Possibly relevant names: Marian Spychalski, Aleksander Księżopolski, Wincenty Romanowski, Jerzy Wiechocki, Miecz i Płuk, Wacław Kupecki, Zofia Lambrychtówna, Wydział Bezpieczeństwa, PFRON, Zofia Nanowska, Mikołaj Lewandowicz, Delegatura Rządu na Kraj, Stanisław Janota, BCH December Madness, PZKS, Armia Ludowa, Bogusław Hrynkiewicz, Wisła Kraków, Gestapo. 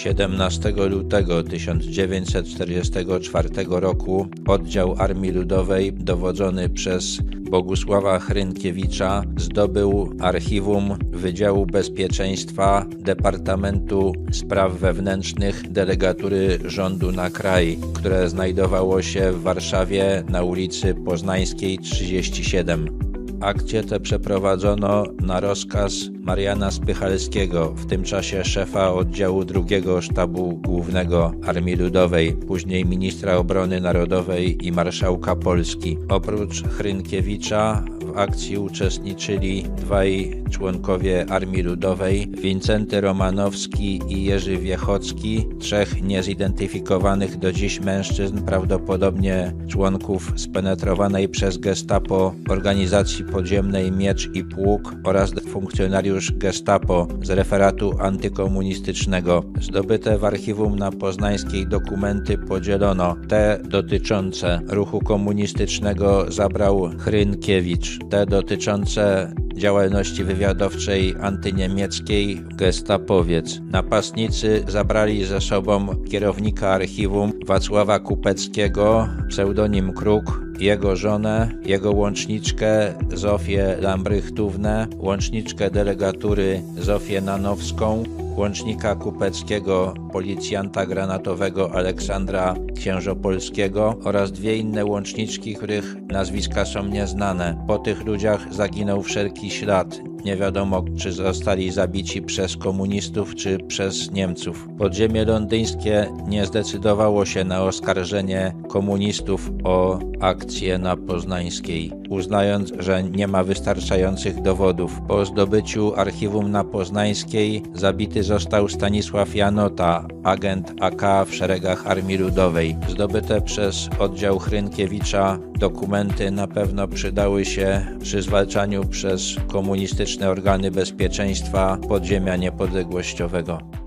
17 lutego 1944 roku oddział Armii Ludowej dowodzony przez Bogusława Hrynkiewicza zdobył archiwum Wydziału Bezpieczeństwa Departamentu Spraw Wewnętrznych Delegatury Rządu na Kraj, które znajdowało się w Warszawie na ulicy Poznańskiej 37. Akcję tę przeprowadzono na rozkaz Mariana Spychalskiego, w tym czasie szefa oddziału II Sztabu Głównego Armii Ludowej, później ministra obrony narodowej i marszałka Polski. Oprócz Hrynkiewicza w akcji uczestniczyli dwaj członkowie Armii Ludowej, Wincenty Romanowski i Jerzy Wiechocki, trzech niezidentyfikowanych do dziś mężczyzn, prawdopodobnie członków spenetrowanej przez Gestapo organizacji podziemnej Miecz i Płuk oraz funkcjonariusz Gestapo z referatu antykomunistycznego. Zdobyte w archiwum na Poznańskiej dokumenty podzielono. Te dotyczące ruchu komunistycznego zabrał Hrynkiewicz. Te dotyczące działalności wywiadowczej antyniemieckiej gestapowiec. Napastnicy zabrali ze sobą kierownika archiwum Wacława Kupeckiego, pseudonim Kruk, jego żonę, jego łączniczkę Zofię Lambrychtównę, łączniczkę delegatury Zofię Nanowską, łącznika Kupeckiego, policjanta granatowego Aleksandra Księżopolskiego oraz dwie inne łączniczki, których nazwiska są nieznane. Po tych ludziach zaginął wszelki ślad. Nie wiadomo, czy zostali zabici przez komunistów, czy przez Niemców. Podziemie londyńskie nie zdecydowało się na oskarżenie komunistów o akcję na Poznańskiej, uznając, że nie ma wystarczających dowodów. Po zdobyciu archiwum na Poznańskiej zabity został Stanisław Janota, agent AK w szeregach Armii Ludowej. Zdobyte przez oddział Hrynkiewicza dokumenty na pewno przydały się przy zwalczaniu przez komunistyczne organy bezpieczeństwa podziemia niepodległościowego.